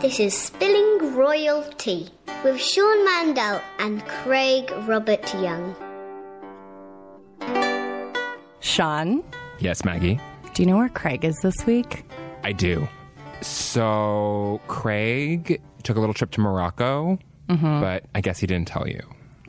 This is Spilling Royal Tea with Sean Mandel and Craig Robert Young. Sean? Yes, Maggie? Do you know where Craig is this week? I do. So, Craig took a little trip to Morocco, but I guess he didn't tell you.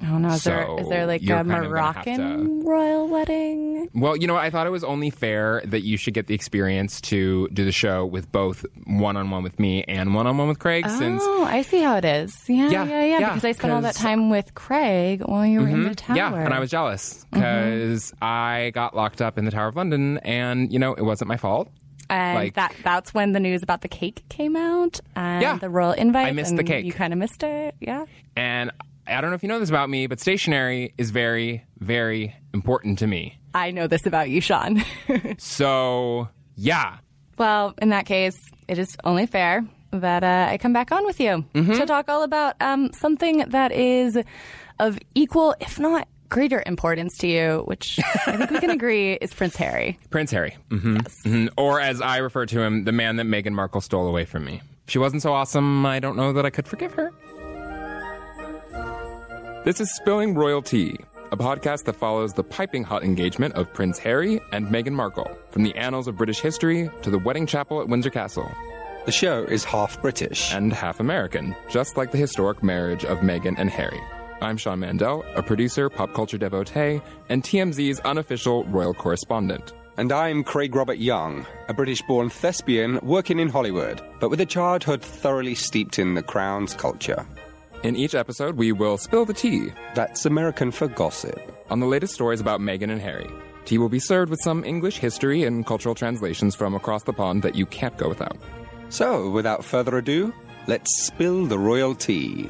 Oh, no. Is there like a Moroccan royal wedding? Well, you know, I thought it was only fair that you should get the experience to do the show with both one-on-one with me and one-on-one with Craig. Oh, I see how it is. Yeah. Because I spent all that time with Craig while you were in the Tower. Yeah, and I was jealous because I got locked up in the Tower of London and, you know, it wasn't my fault. And like, that's when the news about the cake came out and the royal invite. I missed the cake. You kind of missed it, And I don't know if you know this about me, but stationery is very, very important to me. I know this about you, Sean. So, yeah. Well, in that case, it is only fair that I come back on with you to talk all about something that is of equal, if not greater importance to you, which I think we can agree is Prince Harry. Prince Harry. Or as I refer to him, the man that Meghan Markle stole away from me. If she wasn't so awesome, I don't know that I could forgive her. This is Spilling Royal Tea, a podcast that follows the piping hot engagement of Prince Harry and Meghan Markle, from the annals of British history to the wedding chapel at Windsor Castle. The show is half British and half American, just like the historic marriage of Meghan and Harry. I'm Sean Mandel, a producer, pop culture devotee, and TMZ's unofficial royal correspondent. And I'm Craig Robert Young, a British-born thespian working in Hollywood, but with a childhood thoroughly steeped in the Crown's culture. In each episode, we will spill the tea. That's American for gossip. On the latest stories about Meghan and Harry. Tea will be served with some English history and cultural translations from across the pond that you can't go without. So, without further ado, let's spill the royal tea.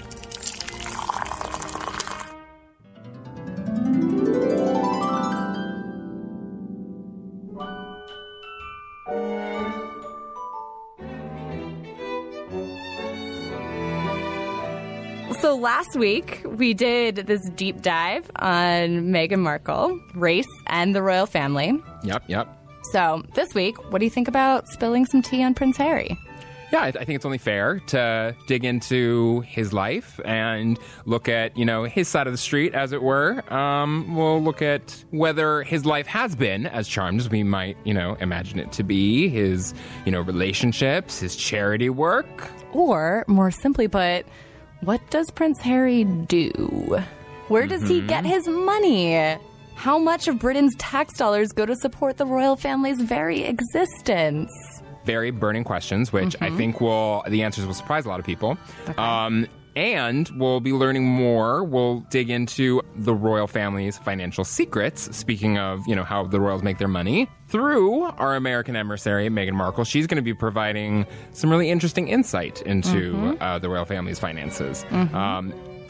So last week, we did this deep dive on Meghan Markle, race, and the royal family. Yep. So this week, what do you think about spilling some tea on Prince Harry? Yeah, I think it's only fair to dig into his life and look at, you know, his side of the street, as it were. We'll look at whether his life has been as charmed as we might, you know, imagine it to be. His, you know, relationships, his charity work. Or, more simply put, what does Prince Harry do? Where does he get his money? How much of Britain's tax dollars go to support the royal family's very existence? Very burning questions, which I think the answers will surprise a lot of people. Okay. And we'll be learning more. We'll dig into the royal family's financial secrets, speaking of, you know, how the royals make their money, through our American emissary, Meghan Markle. She's going to be providing some really interesting insight into the royal family's finances.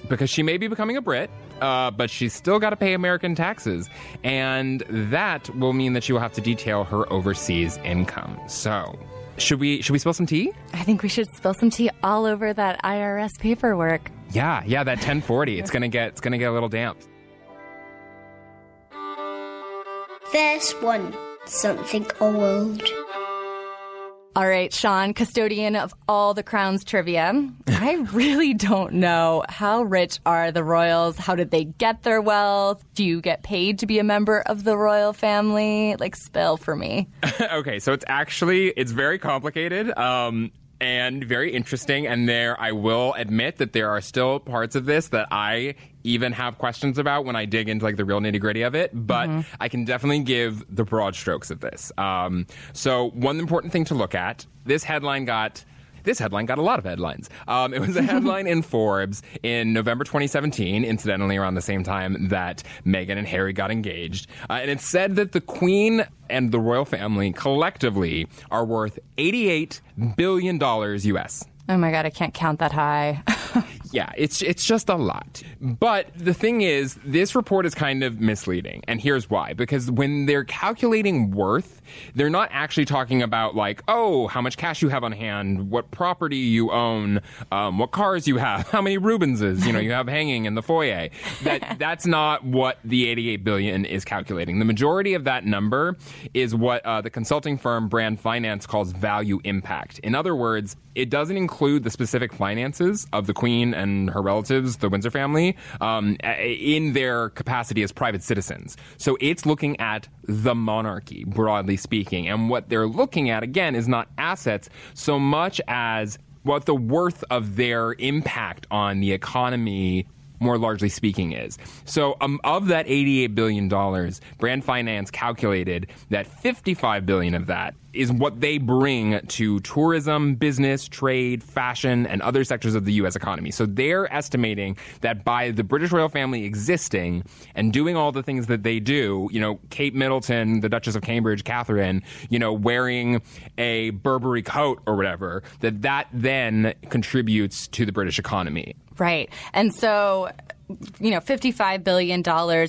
Because she may be becoming a Brit, but she's still got to pay American taxes. And that will mean that she will have to detail her overseas income. So, Should we spill some tea? I think we should spill some tea all over that IRS paperwork. Yeah, that 1040. It's gonna get a little damp. Verse 1. Something old. All right, Sean, custodian of all the Crown's trivia. I really don't know. How rich are the royals? How did they get their wealth? Do you get paid to be a member of the royal family? Like, spill for me. Okay, so it's very complicated. And very interesting. And I will admit that there are still parts of this that I even have questions about when I dig into like the real nitty gritty of it. But I can definitely give the broad strokes of this. So one important thing to look at, this headline got a lot of headlines. It was a headline in Forbes in November 2017, incidentally around the same time that Meghan and Harry got engaged. And it said that the Queen and the royal family collectively are worth $88 billion U.S. Oh, my God, I can't count that high. Yeah, it's just a lot. But the thing is, this report is kind of misleading. And here's why. Because when they're calculating worth, they're not actually talking about like, oh, how much cash you have on hand, what property you own, what cars you have, how many Rubenses, you have hanging in the foyer. That's not what the 88 billion is calculating. The majority of that number is what the consulting firm Brand Finance calls value impact. In other words, it doesn't include the specific finances of the Queen and her relatives, the Windsor family, in their capacity as private citizens. So it's looking at the monarchy, broadly speaking. And what they're looking at, again, is not assets so much as what the worth of their impact on the economy, more largely speaking, is. So of that $88 billion, Brand Finance calculated that $55 billion of that is what they bring to tourism, business, trade, fashion, and other sectors of the U.S. economy. So they're estimating that by the British royal family existing and doing all the things that they do, Kate Middleton, the Duchess of Cambridge, Catherine, wearing a Burberry coat or whatever, that then contributes to the British economy. Right. And so, $55 billion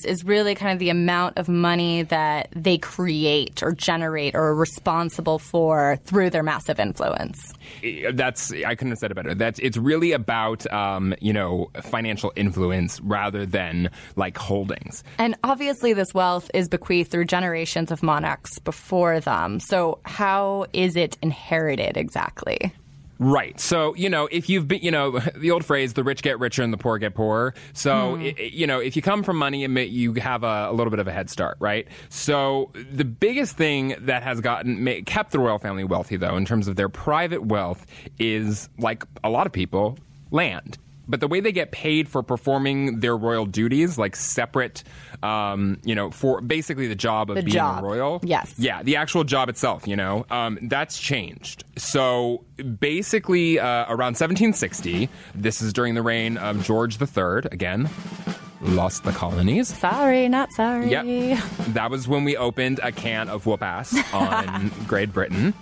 is really kind of the amount of money that they create or generate or are responsible for through their massive influence. I couldn't have said it better. It's really about, financial influence rather than like holdings. And obviously this wealth is bequeathed through generations of monarchs before them. So how is it inherited exactly? Right. So, if you've been, the old phrase, the rich get richer and the poor get poorer. So, if you come from money, you have a little bit of a head start, right? So the biggest thing that has kept the royal family wealthy, though, in terms of their private wealth is, like a lot of people, land. But the way they get paid for performing their royal duties, like separate, for basically the job of being a royal. Yes. Yeah, the actual job itself, that's changed. So basically around 1760, this is during the reign of George III, again. Lost the colonies. Sorry, not sorry. Yep. That was when we opened a can of whoop-ass on Great Britain.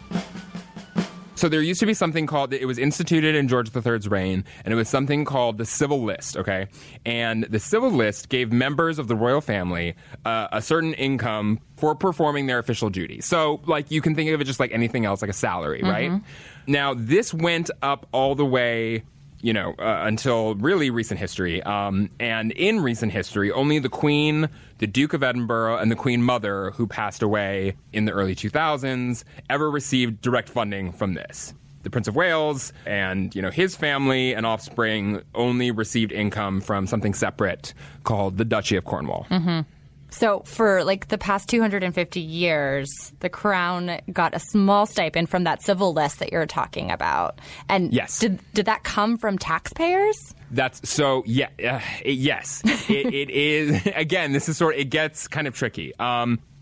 So there used to be something called, it was instituted in George III's reign, and it was something called the Civil List, okay? And the Civil List gave members of the royal family a certain income for performing their official duties. So, you can think of it just like anything else, like a salary, right? Now, this went up all the way, until really recent history. And in recent history, only the Queen, the Duke of Edinburgh, and the Queen Mother, who passed away in the early 2000s, ever received direct funding from this. The Prince of Wales and, his family and offspring only received income from something separate called the Duchy of Cornwall. Mm-hmm. So for the past 250 years, the Crown got a small stipend from that Civil List that you're talking about. And yes. Did that come from taxpayers? Yes. It is. Again, this is it gets kind of tricky.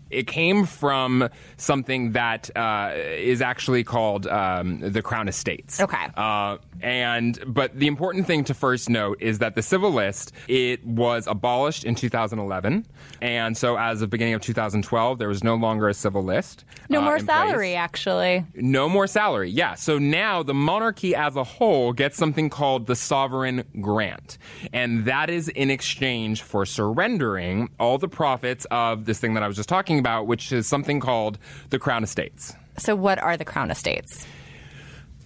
It came from something that is actually called the Crown Estates. Okay. But the important thing to first note is that the Civil List, it was abolished in 2011. And so as of beginning of 2012, there was no longer a Civil List. No more salary, actually. No more salary, yeah. So now the monarchy as a whole gets something called the Sovereign Grant. And that is in exchange for surrendering all the profits of this thing that I was just talking about, which is something called the Crown Estates. So what are the Crown Estates?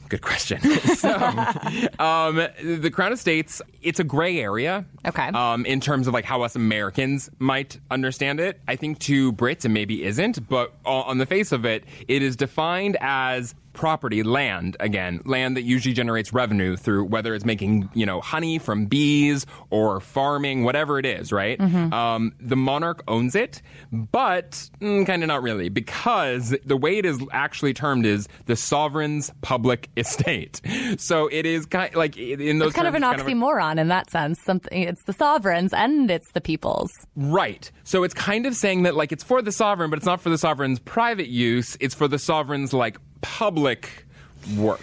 Good question. So, the Crown Estates, it's a gray area. Okay. In terms of how us Americans might understand it. I think to Brits it maybe isn't, but on the face of it, it is defined as property, land that usually generates revenue through whether it's making, honey from bees or farming, whatever it is, right? Mm-hmm. The monarch owns it, but kind of not really, because the way it is actually termed is the sovereign's public estate. So it is kind of in those terms, kind of an oxymoron in that sense. It's the sovereign's and it's the people's. Right. So it's kind of saying that it's for the sovereign, but it's not for the sovereign's private use. It's for the sovereign's public work.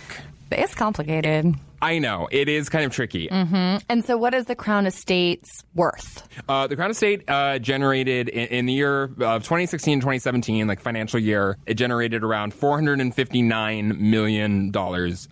It's complicated. I know. It is kind of tricky. Mm-hmm. And so what is the Crown Estate's worth? The Crown Estate generated in the year of 2016, 2017, financial year, it generated around $459 million U.S.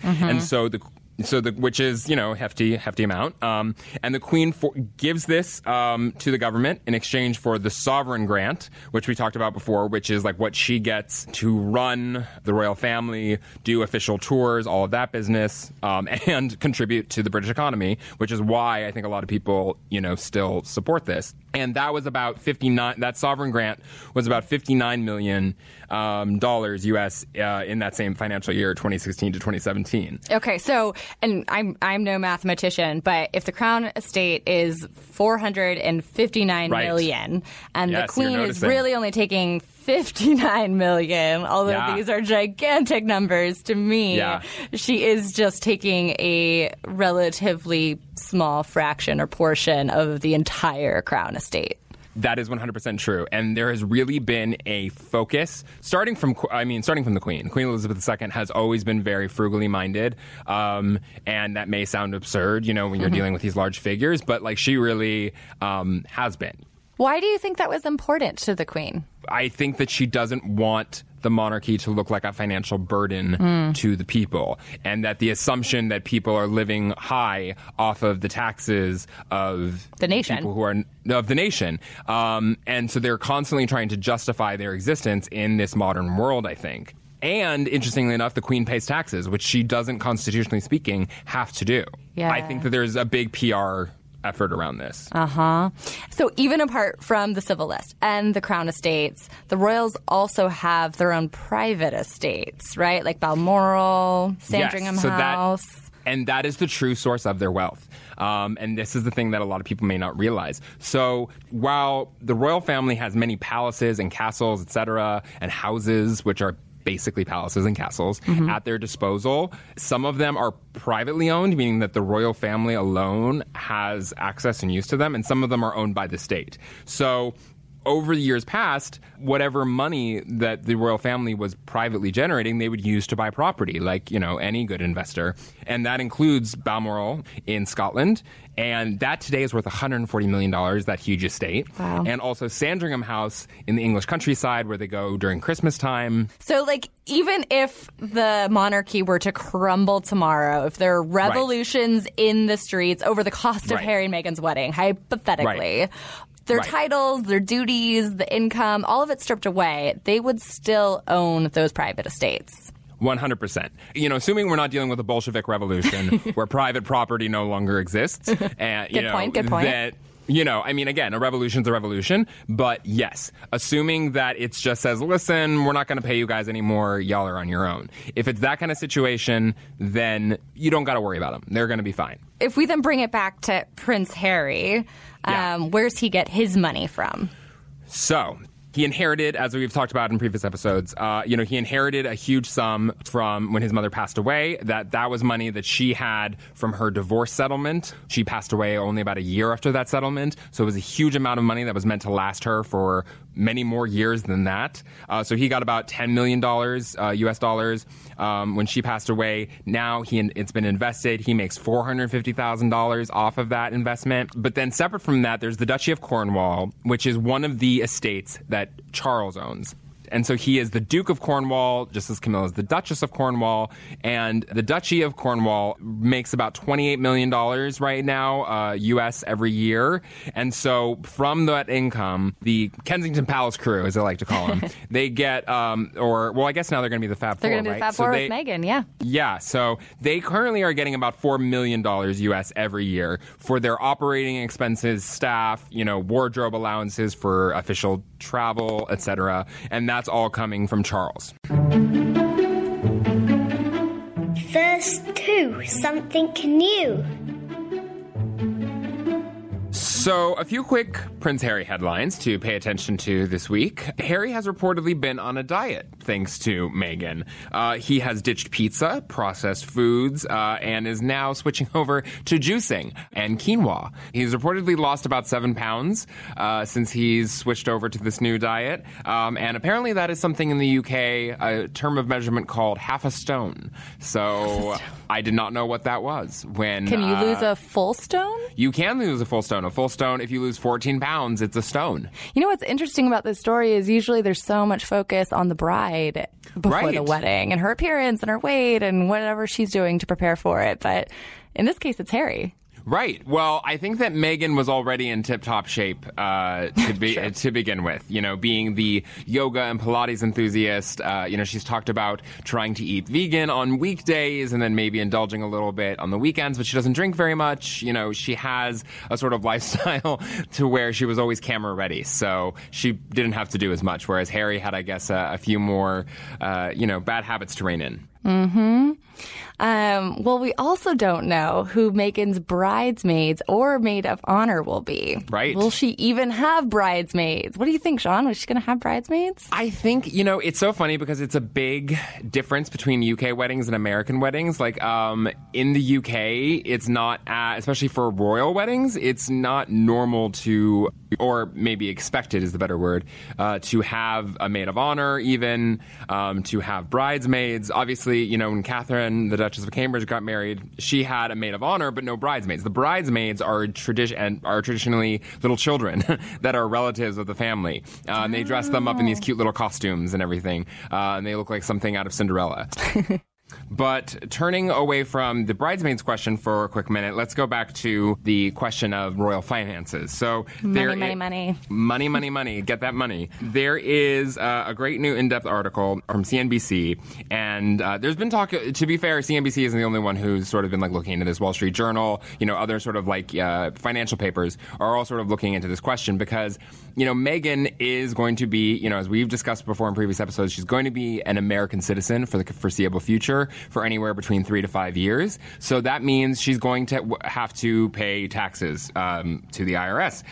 Mm-hmm. And so the So which is, you know, hefty amount. And the Queen gives this to the government in exchange for the Sovereign Grant, which we talked about before, which is like what she gets to run the royal family, do official tours, all of that business, and contribute to the British economy, which is why I think a lot of people, you know, still support this. And that was about 59. That Sovereign Grant was about $59 million U.S. In that same financial year, 2016 to 2017. Okay, so, and I'm no mathematician, but if the Crown Estate is 459 right. million, and yes, the Queen is really only taking 59 million, although yeah. these are gigantic numbers to me. Yeah. She is just taking a relatively small fraction or portion of the entire Crown Estate. That is 100% true. And there has really been a focus, starting from the Queen. Queen Elizabeth II has always been very frugally minded. And that may sound absurd, you know, when you're dealing with these large figures, but like she really has been. Why do you think that was important to the Queen? I think that she doesn't want the monarchy to look like a financial burden to the people, and that the assumption that people are living high off of the taxes of the nation, people who are of the nation, and so they're constantly trying to justify their existence in this modern world, I think. And interestingly enough, the Queen pays taxes, which she doesn't, constitutionally speaking, have to do. Yeah. I think that there's a big PR effort around this. Uh-huh. So even apart from the Civil List and the Crown Estates, the royals also have their own private estates, right? Like Balmoral, Sandringham House. And that is the true source of their wealth. And this is the thing that a lot of people may not realize. So while the royal family has many palaces and castles, etc., and houses, which are basically palaces and castles, at their disposal, some of them are privately owned, meaning that the royal family alone has access and use to them, and some of them are owned by the state. So over the years past, whatever money that the royal family was privately generating, they would use to buy property, like, you know, any good investor. And that includes Balmoral in Scotland. And that today is worth $140 million, that huge estate. Wow. And also Sandringham House in the English countryside, where they go during Christmas time. So, like, even if the monarchy were to crumble tomorrow, if there are revolutions in the streets over the cost of Harry and Meghan's wedding, hypothetically... Their titles, their duties, the income, all of it stripped away, they would still own those private estates. 100%. You know, assuming we're not dealing with a Bolshevik revolution where private property no longer exists. And, good point. That, you know, I mean, again, a revolution's a revolution. But yes, assuming that it just says, listen, we're not going to pay you guys anymore. Y'all are on your own. If it's that kind of situation, then you don't got to worry about them. They're going to be fine. If we then bring it back to Prince Harry, where's he get his money from? So he inherited, as we've talked about in previous episodes, he inherited a huge sum from when his mother passed away. That was money that she had from her divorce settlement. She passed away only about a year after that settlement. So it was a huge amount of money that was meant to last her for many more years than that. So he got about $10 million U.S. dollars when she passed away. Now it's been invested. He makes $450,000 off of that investment. But then separate from that, there's the Duchy of Cornwall, which is one of the estates that Charles owns. And so he is the Duke of Cornwall, just as Camilla is the Duchess of Cornwall. And the Duchy of Cornwall makes about $28 million right now, U.S. every year. And so from that income, the Kensington Palace crew, as I like to call them, they get, I guess now they're going to be the Fab Four, right? They're going to be the Fab Four with Meghan, yeah. Yeah, so they currently are getting about $4 million U.S. every year for their operating expenses, staff, you know, wardrobe allowances for official travel, etc. And that's all coming from Charles. Verse 2, something new. So a few quick Prince Harry headlines to pay attention to this week. Harry has reportedly been on a diet, thanks to Meghan. He has ditched pizza, processed foods, and is now switching over to juicing and quinoa. He's reportedly lost about 7 pounds since he's switched over to this new diet. And apparently that is something in the UK, a term of measurement called half a stone. So I did not know what that was. Can you lose a full stone? You can lose a full stone. A full stone. If you lose 14 pounds, it's a stone. You know what's interesting about this story is usually there's so much focus on the bride before the wedding and her appearance and her weight and whatever she's doing to prepare for it. But in this case, it's Harry. Right. Well, I think that Meghan was already in tip-top shape to begin with. You know, being the yoga and Pilates enthusiast, you know, she's talked about trying to eat vegan on weekdays and then maybe indulging a little bit on the weekends, but she doesn't drink very much. You know, she has a sort of lifestyle to where she was always camera ready, so she didn't have to do as much, whereas Harry had, I guess, a few more, you know, bad habits to rein in. Mm-hmm. Well, we also don't know who Meghan's bridesmaids or maid of honor will be. Right. Will she even have bridesmaids? What do you think, Sean? Was she going to have bridesmaids? I think, you know, it's so funny because it's a big difference between UK weddings and American weddings. Like, in the UK, it's not, especially for royal weddings, it's not normal to, or maybe expected is the better word, to have a maid of honor even, to have bridesmaids. Obviously, you know, when Catherine, the Duchess of Cambridge, got married, she had a maid of honor, but no bridesmaids. The bridesmaids are traditionally little children that are relatives of the family. And they dress them up in these cute little costumes and everything. And they look like something out of Cinderella. But turning away from the bridesmaids question for a quick minute, let's go back to the question of royal finances. So money. Get that money. There is a great new in-depth article from CNBC, and there's been talk. To be fair, CNBC isn't the only one who's sort of been like looking into this. Wall Street Journal, you know, other sort of like financial papers are all sort of looking into this question because, you know, Meghan is going to be, you know, as we've discussed before in previous episodes, she's going to be an American citizen for the foreseeable future, for anywhere between 3 to 5 years. So that means she's going to have to pay taxes to the IRS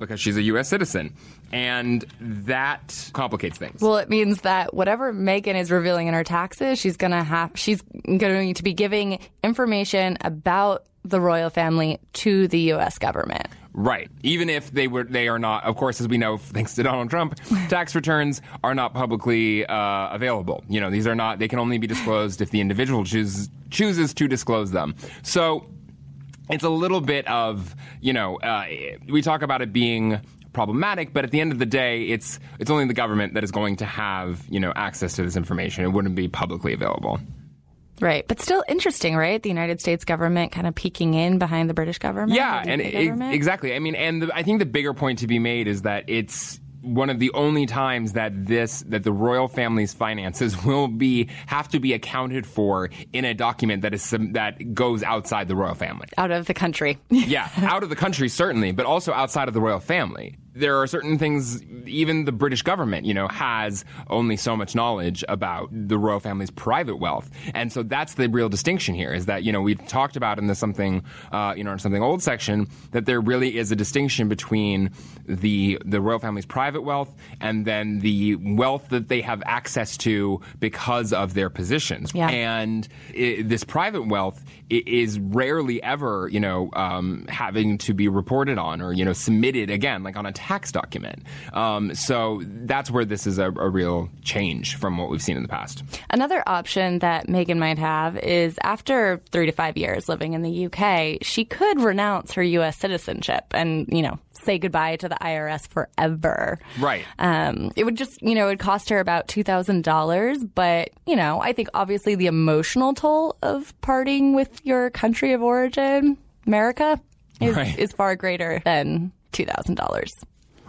because she's a U.S. citizen. And that complicates things. Well, it means that whatever Meghan is revealing in her taxes, she's going to be giving information about the royal family to the U.S. government. Right. Even if they are not, of course, as we know, thanks to Donald Trump, tax returns are not publicly available. You know, these are not, they can only be disclosed if the individual chooses to disclose them. So it's a little bit of, you know, we talk about it being problematic, but at the end of the day, it's only the government that is going to have, you know, access to this information. It wouldn't be publicly available. Right. But still interesting, right? The United States government kind of peeking in behind the British government. Yeah, and exactly. I mean, and I think the bigger point to be made is that it's one of the only times that the royal family's finances will have to be accounted for in a document that goes outside the royal family. Out of the country. Yeah, out of the country, certainly, but also outside of the royal family. There are certain things, even the British government, you know, has only so much knowledge about the royal family's private wealth. And so that's the real distinction here is that, you know, we've talked about in the something, you know, in something old section, that there really is a distinction between the royal family's private wealth and then the wealth that they have access to because of their positions. Yeah. And this private wealth is rarely ever, you know, having to be reported on or, you know, submitted again, like on a tax document. So that's where this is a real change from what we've seen in the past. Another option that Meghan might have is after 3 to 5 years living in the UK, she could renounce her U.S. citizenship and, you know, say goodbye to the IRS forever. Right. It would just, you know, it would cost her about $2,000. But, you know, I think obviously the emotional toll of parting with your country of origin, America, is far greater than $2,000.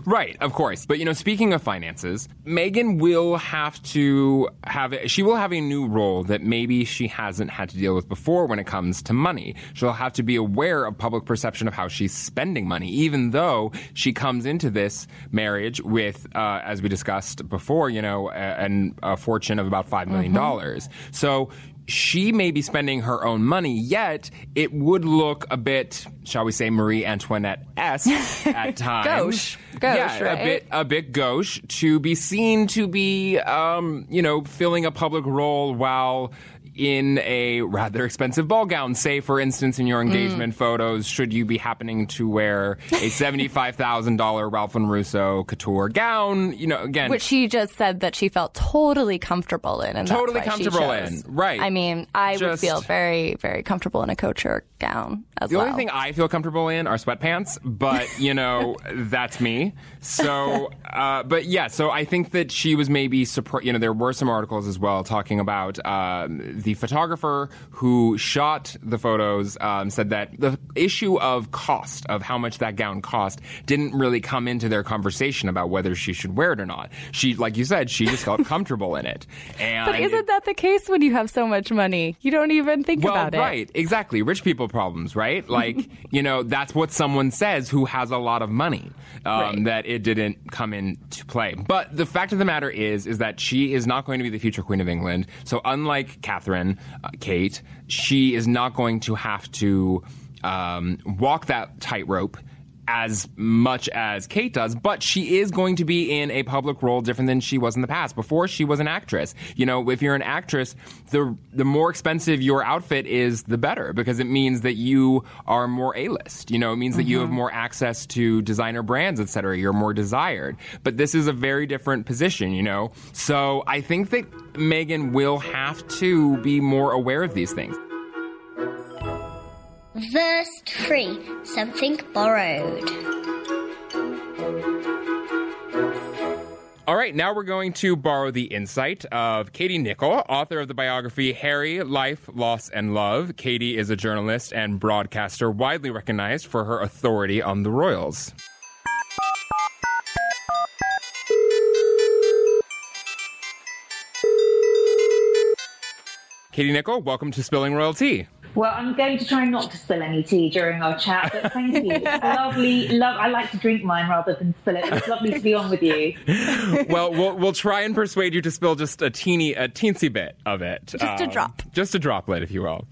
Right, of course. But, you know, speaking of finances, Meghan will have to have a new role that maybe she hasn't had to deal with before when it comes to money. She'll have to be aware of public perception of how she's spending money, even though she comes into this marriage with, as we discussed before, you know, a fortune of about $5 million. Mm-hmm. So she may be spending her own money, yet it would look a bit, shall we say, Marie Antoinette-esque at times. Gauche, yeah, right? a bit gauche to be seen to be, you know, filling a public role while in a rather expensive ball gown. Say, for instance, in your engagement photos, should you be happening to wear a $75,000 Ralph and Russo couture gown? You know, again, which she just said that she felt totally comfortable in, and totally comfortable in. Right. I mean, I would feel very, very comfortable in a couture gown as well. The only thing I feel comfortable in are sweatpants, but you know, that's me. So, but yeah, so I think that she was maybe surprised. You know, there were some articles as well talking about the photographer who shot the photos said that the issue of cost, of how much that gown cost, didn't really come into their conversation about whether she should wear it or not. She, like you said, she just felt comfortable in it. And but isn't that the case when you have so much money? You don't even think about it. Well, right, exactly. Rich people problems, right? Like, you know, that's what someone says who has a lot of money, right, that it didn't come into play. But the fact of the matter is that she is not going to be the future Queen of England. So unlike Catherine, Kate, she is not going to have to walk that tightrope as much as Kate does, but she is going to be in a public role different than she was in the past. Before, she was an actress. You know, if you're an actress, the more expensive your outfit is, the better, because it means that you are more A-list. You know, it means that you have more access to designer brands, etc. You're more desired. But this is a very different position, you know? So I think that Meghan will have to be more aware of these things. Verse 3, Something Borrowed. All right, now we're going to borrow the insight of Katie Nicholl, author of the biography Harry, Life, Loss, and Love. Katie is a journalist and broadcaster widely recognized for her authority on the royals. Katie Nicholl, welcome to Spilling Royal Tea. Well, I'm going to try not to spill any tea during our chat, but thank you. It's lovely. I like to drink mine rather than spill it. It's lovely to be on with you. Well, we'll try and persuade you to spill just a teensy bit of it. Just a drop. Just a droplet, if you will.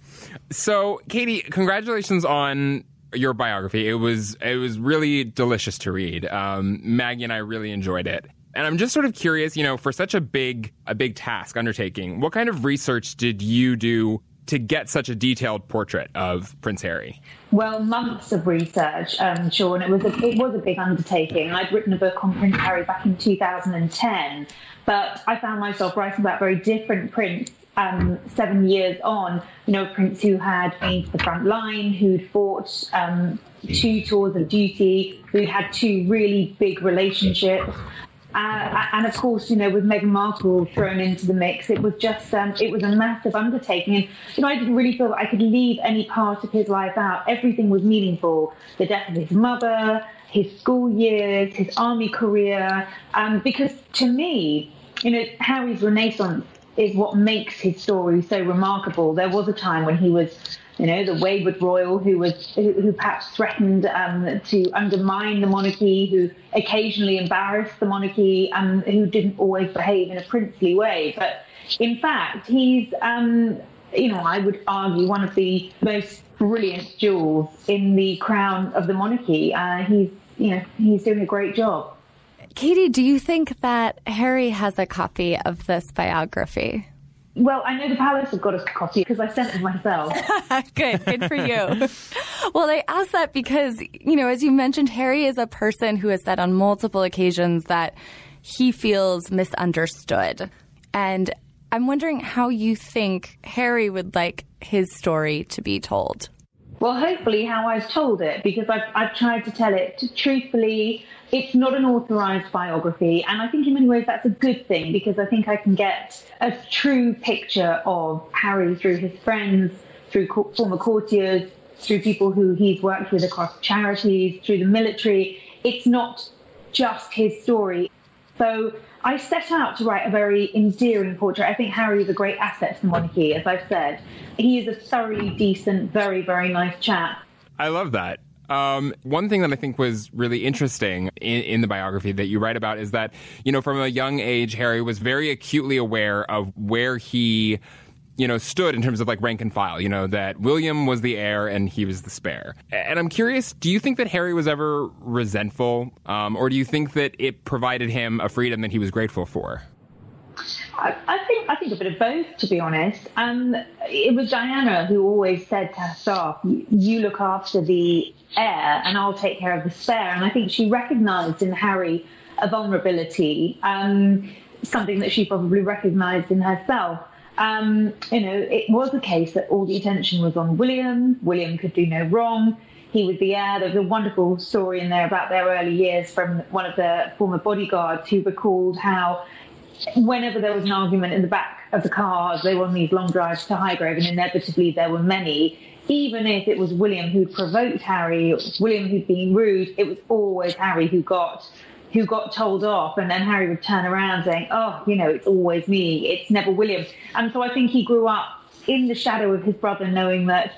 So, Katie, congratulations on your biography. It was really delicious to read. Maggie and I really enjoyed it. And I'm just sort of curious, you know, for such a big task, undertaking, what kind of research did you do to get such a detailed portrait of Prince Harry? Well, months of research, Sean. It was a big undertaking. I'd written a book on Prince Harry back in 2010, but I found myself writing about very different Prince 7 years on. You know, a Prince who had been to the front line, who'd fought two tours of duty, who'd had two really big relationships. And of course, you know, with Meghan Markle thrown into the mix, it was just, it was a massive undertaking. And, you know, I didn't really feel that I could leave any part of his life out. Everything was meaningful. The death of his mother, his school years, his army career. Because to me, you know, Harry's renaissance is what makes his story so remarkable. There was a time when he was, you know, the wayward royal who perhaps threatened to undermine the monarchy, who occasionally embarrassed the monarchy, and who didn't always behave in a princely way. But in fact, he's, you know, I would argue one of the most brilliant jewels in the crown of the monarchy. He's doing a great job. Katie, do you think that Harry has a copy of this biography? Well, I know the palace have got a copy because I sent it myself. Good for you. Well, I asked that because, you know, as you mentioned, Harry is a person who has said on multiple occasions that he feels misunderstood. And I'm wondering how you think Harry would like his story to be told. Well, hopefully how I've told it, because I've tried to tell it truthfully. It's not an authorised biography, and I think in many ways that's a good thing, because I think I can get a true picture of Harry through his friends, through former courtiers, through people who he's worked with across charities, through the military. It's not just his story. So I set out to write a very endearing portrait. I think Harry is a great asset to the monarchy, as I've said. He is a thoroughly decent, very, very nice chap. I love that. One thing that I think was really interesting in the biography that you write about is that, you know, from a young age, Harry was very acutely aware of where he, you know, stood in terms of like rank and file, you know, that William was the heir and he was the spare. And I'm curious, do you think that Harry was ever resentful, or do you think that it provided him a freedom that he was grateful for? I think I think a bit of both, to be honest. It was Diana who always said to her staff, you look after the heir and I'll take care of the spare. And I think she recognised in Harry a vulnerability, something that she probably recognised in herself. It was a case that all the attention was on William. William could do no wrong. He was the heir. There's a wonderful story in there about their early years from one of the former bodyguards who recalled how whenever there was an argument in the back of the car, they were on these long drives to Highgrove, and inevitably there were many. Even if it was William who provoked Harry, William who'd been rude, it was always Harry who got told off, and then Harry would turn around saying, it's always me, it's never William. And so I think he grew up in the shadow of his brother, knowing that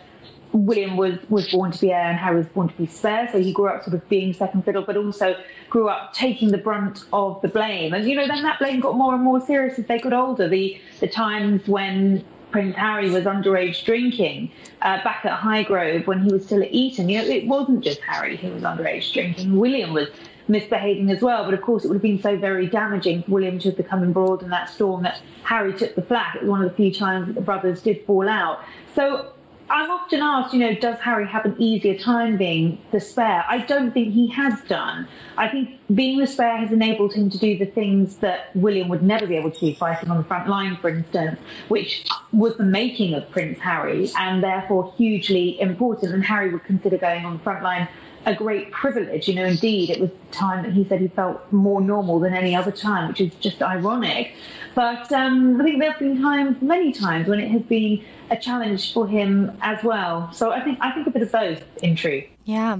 William was born to be heir and Harry was born to be spare, so he grew up sort of being second fiddle, but also grew up taking the brunt of the blame. And, then that blame got more and more serious as they got older. The times when Prince Harry was underage drinking back at Highgrove when he was still at Eton, it wasn't just Harry who was underage drinking. William was misbehaving as well, but of course it would have been so very damaging for William to have become embroiled in that storm that Harry took the flak. It was one of the few times that the brothers did fall out. So I'm often asked, does Harry have an easier time being the spare? I don't think he has done. I think being the spare has enabled him to do the things that William would never be able to do, fighting on the front line, for instance, which was the making of Prince Harry and therefore hugely important. And Harry would consider going on the front line a great privilege. Indeed, it was the time that he said he felt more normal than any other time, which is just ironic. But I think there have been many times, when it has been a challenge for him as well. So I think a bit of both, in truth. Yeah.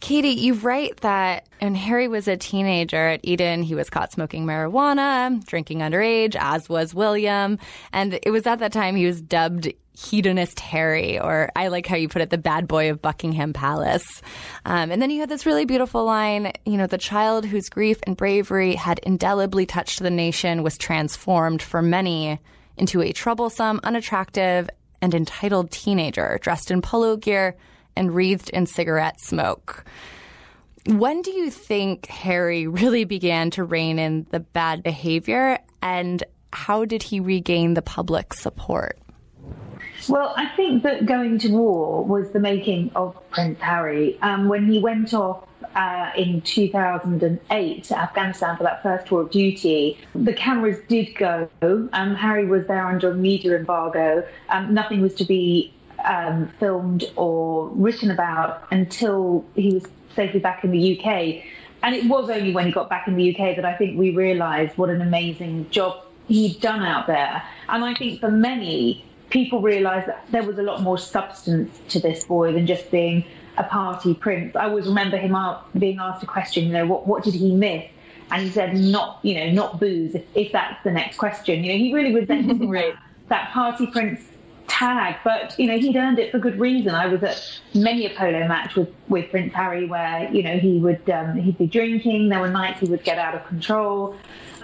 Katie, you write that when Harry was a teenager at Eton, he was caught smoking marijuana, drinking underage, as was William. And it was at that time he was dubbed hedonist Harry, or I like how you put it, the bad boy of Buckingham Palace. And then you had this really beautiful line, the child whose grief and bravery had indelibly touched the nation was transformed for many into a troublesome, unattractive, and entitled teenager dressed in polo gear and wreathed in cigarette smoke. When do you think Harry really began to rein in the bad behavior, and how did he regain the public support? Well, I think that going to war was the making of Prince Harry. When he went off in 2008 to Afghanistan for that first tour of duty, the cameras did go. Harry was there under a media embargo. Nothing was to be filmed or written about until he was safely back in the UK. And it was only when he got back in the UK that I think we realised what an amazing job he'd done out there. And I think for many, people realised that there was a lot more substance to this boy than just being a party prince. I always remember him being asked a question, what did he miss? And he said, not booze, if that's the next question. He really resented that party prince tag, but he'd earned it for good reason. I was at many a polo match with Prince Harry where he would he'd be drinking. There were nights he would get out of control.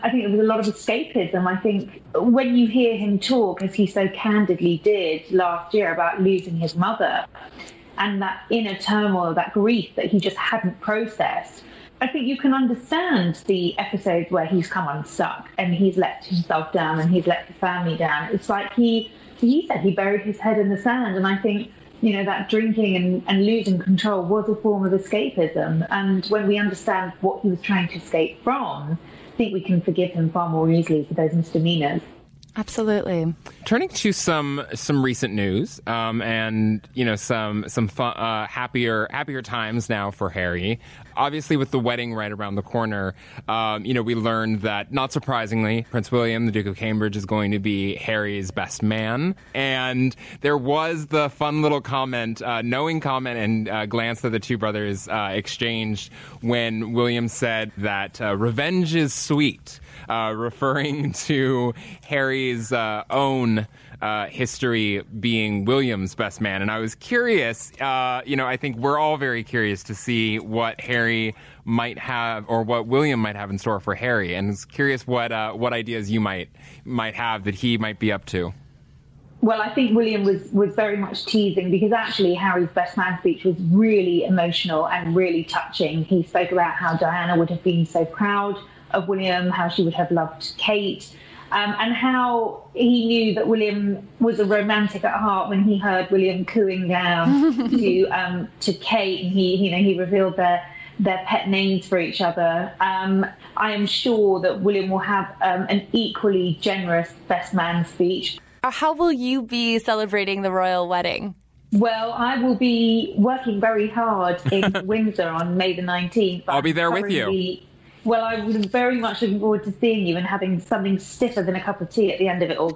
I think there was a lot of escapism. I think when you hear him talk, as he so candidly did last year, about losing his mother and that inner turmoil, that grief that he just hadn't processed, I think you can understand the episodes where he's come unstuck and he's let himself down and he's let the family down. It's like he said he buried his head in the sand. And I think, that drinking and losing control was a form of escapism. And when we understand what he was trying to escape from, I think we can forgive him far more easily for those misdemeanors. Absolutely. Turning to some recent news, and some fun, happier times now for Harry. Obviously, with the wedding right around the corner, we learned that, not surprisingly, Prince William, the Duke of Cambridge, is going to be Harry's best man. And there was the fun little comment, knowing comment and glance that the two brothers exchanged when William said that revenge is sweet, referring to Harry's own history being William's best man. And I was curious, I think we're all very curious to see what Harry might have, or what William might have in store for Harry. And I was curious what ideas you might have that he might be up to. Well, I think William was very much teasing, because actually Harry's best man speech was really emotional and really touching. He spoke about how Diana would have been so proud of William, how she would have loved Kate. and how he knew that William was a romantic at heart when he heard William cooing down to Kate, and he revealed their pet names for each other. I am sure that William will have an equally generous best man speech. How will you be celebrating the royal wedding? Well, I will be working very hard in Windsor on May the 19th. I'll be there with you. Well, I was very much looking forward to seeing you and having something stiffer than a cup of tea at the end of it all.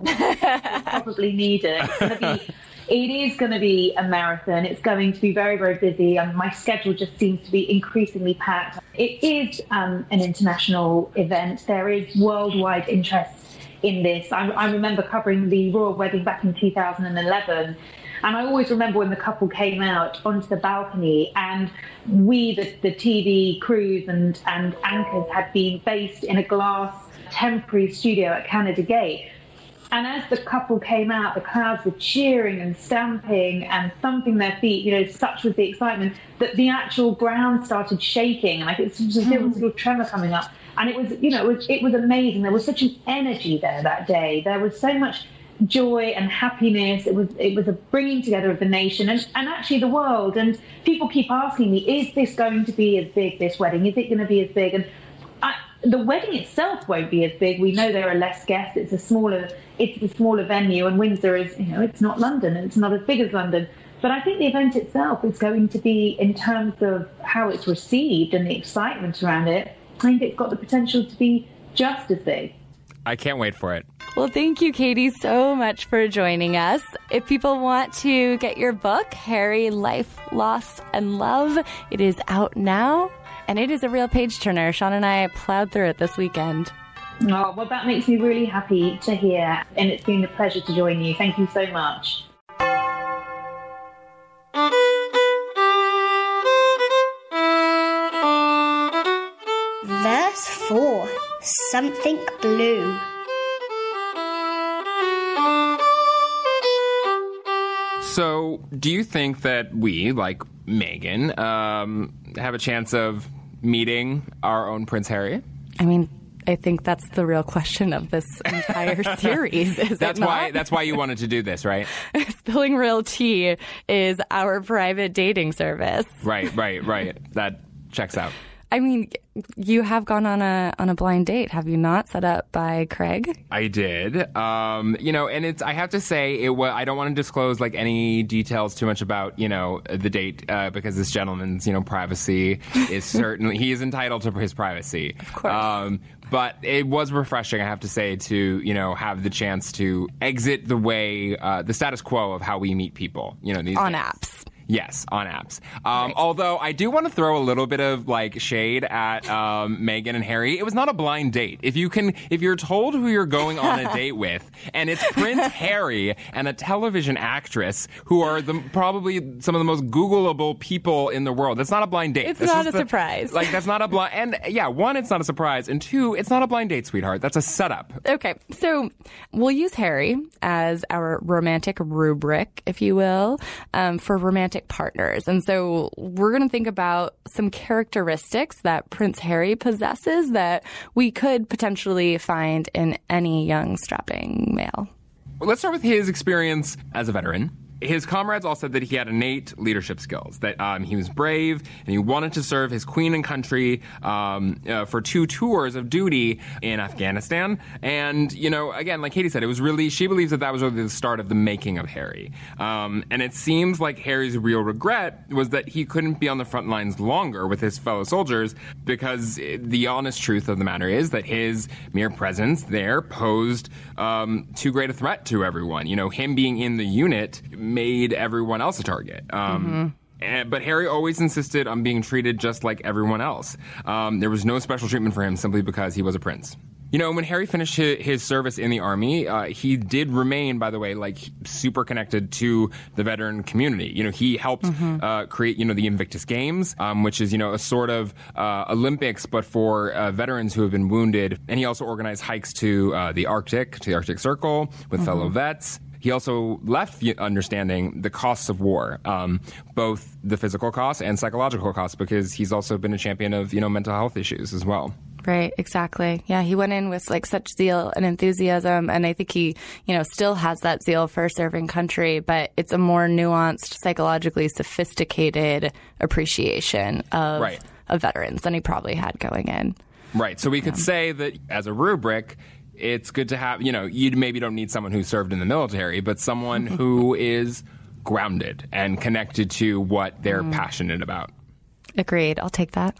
Probably need it. It is going to be a marathon. It's going to be very, very busy. My schedule just seems to be increasingly packed. It is an international event. There is worldwide interest in this. I remember covering the royal wedding back in 2011. And I always remember when the couple came out onto the balcony, and we, the TV crews and anchors, had been based in a glass temporary studio at Canada Gate. And as the couple came out, the crowds were cheering and stamping and thumping their feet, such was the excitement that the actual ground started shaking. Like, it was just a little tremor coming up. And it was amazing. There was such an energy there that day. There was so much joy and happiness. It was a bringing together of the nation and actually the world. And people keep asking me, is this going to be as big, this wedding? Is it going to be as big? And the wedding itself won't be as big. We know there are less guests. It's a smaller venue, and Windsor is, it's not London, and it's not as big as London. But I think the event itself is going to be, in terms of how it's received and the excitement around it, I think it's got the potential to be just as big. I can't wait for it. Well, thank you, Katie, so much for joining us. If people want to get your book, Harry, Life, Loss and Love, it is out now. And it is a real page-turner. Sean and I plowed through it this weekend. Oh, well, that makes me really happy to hear. And it's been a pleasure to join you. Thank you so much. Verse 4. Something blue. So, do you think that we, like Meghan, have a chance of meeting our own Prince Harry? I mean, I think that's the real question of this entire series, is that's it not? That's why you wanted to do this, right? Spilling Real Tea is our private dating service. Right. That checks out. I mean, you have gone on a blind date, have you not? Set up by Craig. I did. And it's. I have to say, it was. I don't want to disclose any details too much about the date because this gentleman's privacy is certainly he is entitled to his privacy. Of course. But it was refreshing, I have to say, to have the chance to exit the way the status quo of how we meet people. These on days. Apps. Yes, on apps. Right. Although I do want to throw a little bit of shade at Meghan and Harry. It was not a blind date. If you're told who you're going on a date with, and it's Prince Harry and a television actress who are probably some of the most Googleable people in the world, that's not a blind date. It's not a surprise. That's not a blind. And yeah, one, it's not a surprise, and two, it's not a blind date, sweetheart. That's a setup. Okay, so we'll use Harry as our romantic rubric, if you will, for romantic partners. And so we're going to think about some characteristics that Prince Harry possesses that we could potentially find in any young strapping male. Well, let's start with his experience as a veteran. His comrades all said that he had innate leadership skills, that he was brave and he wanted to serve his queen and country for 2 tours of duty in Afghanistan. And, again, like Katie said, she believes that was really the start of the making of Harry. And it seems like Harry's real regret was that he couldn't be on the front lines longer with his fellow soldiers, because the honest truth of the matter is that his mere presence there posed too great a threat to everyone. Him being in the unit made everyone else a target. But Harry always insisted on being treated just like everyone else. There was no special treatment for him simply because he was a prince. When Harry finished his service in the army, he did remain, by the way, super connected to the veteran community. He helped create, the Invictus Games, which is, a sort of Olympics, but for veterans who have been wounded. And he also organized hikes to the Arctic Circle with fellow vets. He also left understanding the costs of war, both the physical costs and psychological costs, because he's also been a champion of, mental health issues as well. Right, exactly. Yeah, he went in with like such zeal and enthusiasm, and I think he, still has that zeal for serving country, but it's a more nuanced, psychologically sophisticated appreciation of veterans than he probably had going in. Right. So we could say that as a rubric, it's good to have, you maybe don't need someone who served in the military, but someone who is grounded and connected to what they're passionate about. Agreed. I'll take that.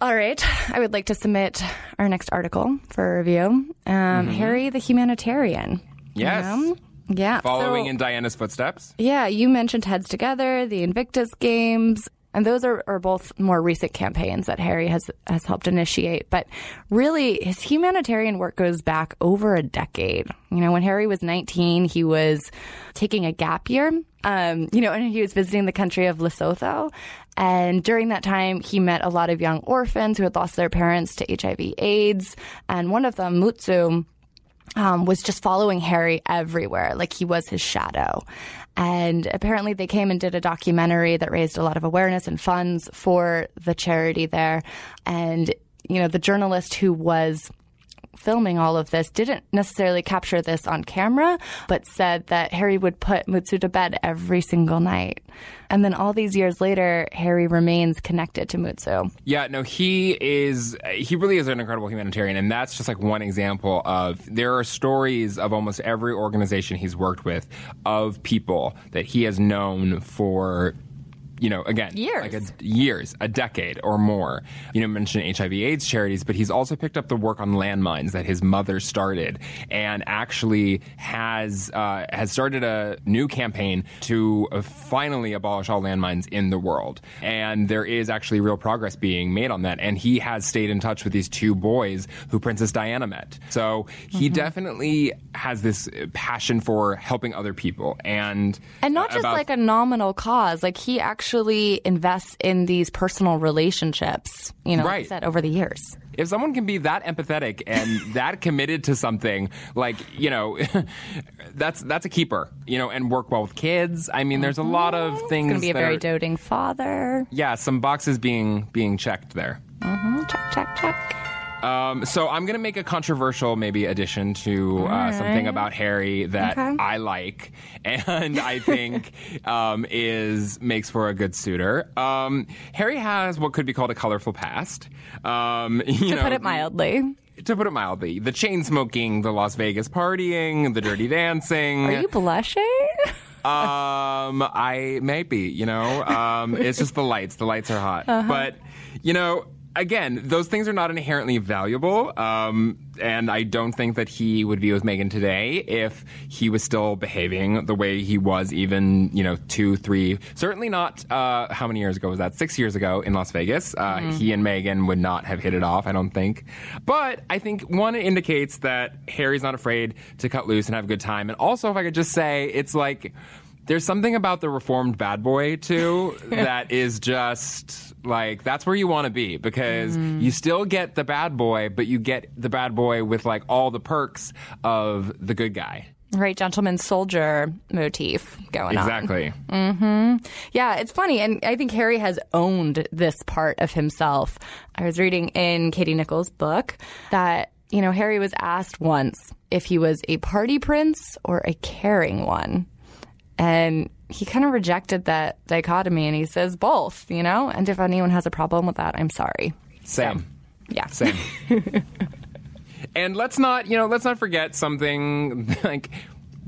All right. I would like to submit our next article for review. Harry the Humanitarian. Yes. Yeah. Following in Diana's footsteps. Yeah. You mentioned Heads Together, the Invictus Games. And those are both more recent campaigns that Harry has helped initiate. But really, his humanitarian work goes back over a decade. When Harry was 19, he was taking a gap year, and he was visiting the country of Lesotho. And during that time, he met a lot of young orphans who had lost their parents to HIV/AIDS. And one of them, Mutsu, was just following Harry everywhere, like he was his shadow. And apparently they came and did a documentary that raised a lot of awareness and funds for the charity there. And, the journalist who was filming all of this didn't necessarily capture this on camera, but said that Harry would put Mutsu to bed every single night. And then all these years later, Harry remains connected to Mutsu. Yeah, no, he really is an incredible humanitarian. And that's just like one example of, there are stories of almost every organization he's worked with of people that he has known for years, a decade or more. Mentioned HIV/AIDS charities, but he's also picked up the work on landmines that his mother started, and actually has started a new campaign to finally abolish all landmines in the world. And there is actually real progress being made on that. And he has stayed in touch with these two boys who Princess Diana met. So he definitely has this passion for helping other people, and not just like a nominal cause. Like he actually invests in these personal relationships, like I said, over the years. If someone can be that empathetic and that committed to something, that's a keeper, and work well with kids. I mean, there's a lot of things. He's going to be a very doting father. Yeah, some boxes being checked there. Mm-hmm. Check. So I'm going to make a controversial maybe addition to something about Harry that I like and I think makes for a good suitor. Harry has what could be called a colorful past. To put it mildly, the chain smoking, the Las Vegas partying, the dirty dancing. Are you blushing? I might be, it's just the lights. The lights are hot. Uh-huh. But, again, those things are not inherently valuable, and I don't think that he would be with Meghan today if he was still behaving the way he was even, 2, 3... Certainly not, how many years ago was that? 6 years ago in Las Vegas. He and Meghan would not have hit it off, I don't think. But I think, one, it indicates that Harry's not afraid to cut loose and have a good time. And also, if I could just say, it's like, there's something about the reformed bad boy, too, that is just, that's where you want to be, because you still get the bad boy, but you get the bad boy with, all the perks of the good guy. Right, gentleman soldier motif going on. Exactly. Mm-hmm. Yeah, it's funny, and I think Harry has owned this part of himself. I was reading in Katie Nicholl's book that, Harry was asked once if he was a party prince or a caring one. And he kind of rejected that dichotomy, and he says both, And if anyone has a problem with that, I'm sorry. Same. So, yeah. Same. And let's not forget something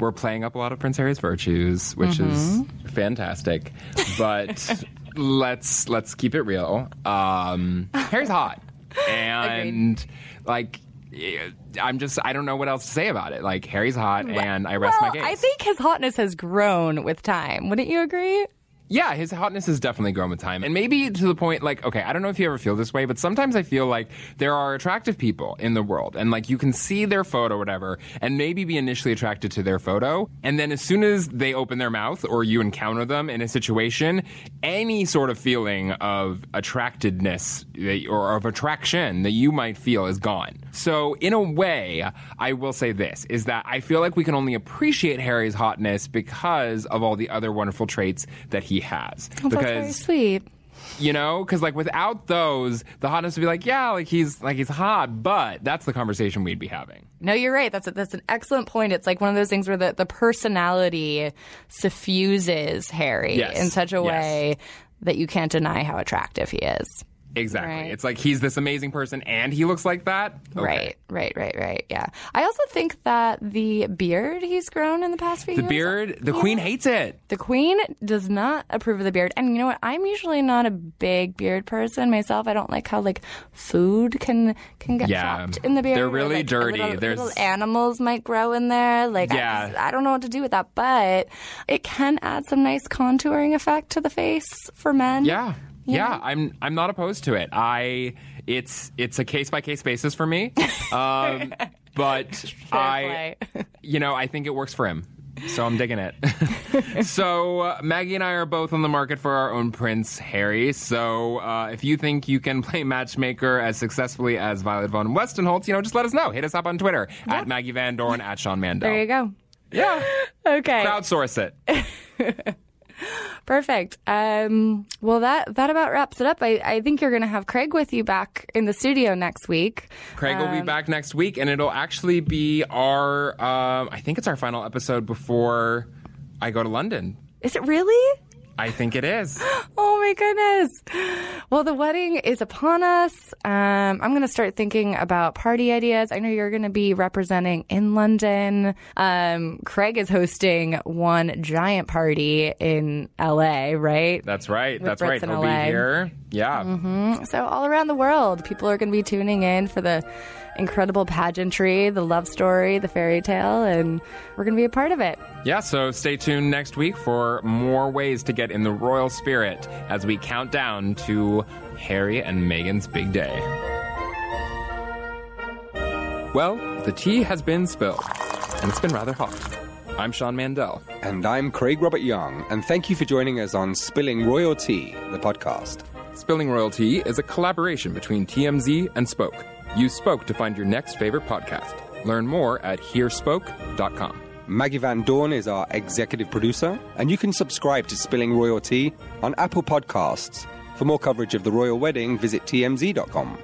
we're playing up a lot of Prince Harry's virtues, which is fantastic. But let's keep it real. Harry's hot. And, I don't know what else to say about it. Harry's hot, and I rest my case. I think his hotness has grown with time. Wouldn't you agree? Yeah, his hotness has definitely grown with time. And maybe to the point, I don't know if you ever feel this way, but sometimes I feel like there are attractive people in the world, and, you can see their photo or whatever, and maybe be initially attracted to their photo. And then as soon as they open their mouth or you encounter them in a situation, any sort of feeling of attractedness or of attraction that you might feel is gone. So in a way, I will say this, is that I feel like we can only appreciate Harry's hotness because of all the other wonderful traits that he has. Oh, that's very sweet. You know, because like without those, the hotness would be like, yeah, he's hot, but that's the conversation we'd be having. No, you're right. That's an excellent point. It's like one of those things where the personality suffuses Harry in such a way that you can't deny how attractive he is. Exactly. Right. It's like he's this amazing person and he looks like that. Okay. Right. Yeah. I also think that the beard he's grown in the past few years. The Queen hates it. The Queen does not approve of the beard. And you know what? I'm usually not a big beard person myself. I don't like how food can get trapped in the beard. They're really dirty. Little animals might grow in there. I don't know what to do with that. But it can add some nice contouring effect to the face for men. Yeah. Yeah, I'm not opposed to it. It's a case by case basis for me, but I think it works for him, so I'm digging it. So Maggie and I are both on the market for our own Prince Harry. So if you think you can play matchmaker as successfully as Violet von Westenholz, just let us know. Hit us up on Twitter at Maggie Van Dorn at Sean Mandel. There you go. Yeah. Okay. Crowdsource it. Perfect. Well, that about wraps it up. I think you're going to have Craig with you back in the studio next week. Craig will be back next week, and it'll actually be our, I think it's our final episode before I go to London. Is it really? I think it is. Oh, my goodness. Well, the wedding is upon us. I'm going to start thinking about party ideas. I know you're going to be representing in London. Craig is hosting one giant party in LA, right? That's right. That's right. He'll be here. Yeah. Mm-hmm. So all around the world, people are going to be tuning in for the incredible pageantry, the love story, the fairy tale, and we're going to be a part of it. Yeah, so stay tuned next week for more ways to get in the royal spirit as we count down to Harry and Meghan's big day. Well, the tea has been spilled, and it's been rather hot. I'm Sean Mandel. And I'm Craig Robert Young, and thank you for joining us on Spilling Royal Tea, the podcast. Spilling Royal Tea is a collaboration between TMZ and Spoke. Use Spoke to find your next favorite podcast. Learn more at hearspoke.com. Maggie Van Dorn is our executive producer, and you can subscribe to Spilling Royal Tea on Apple Podcasts. For more coverage of the royal wedding, visit tmz.com.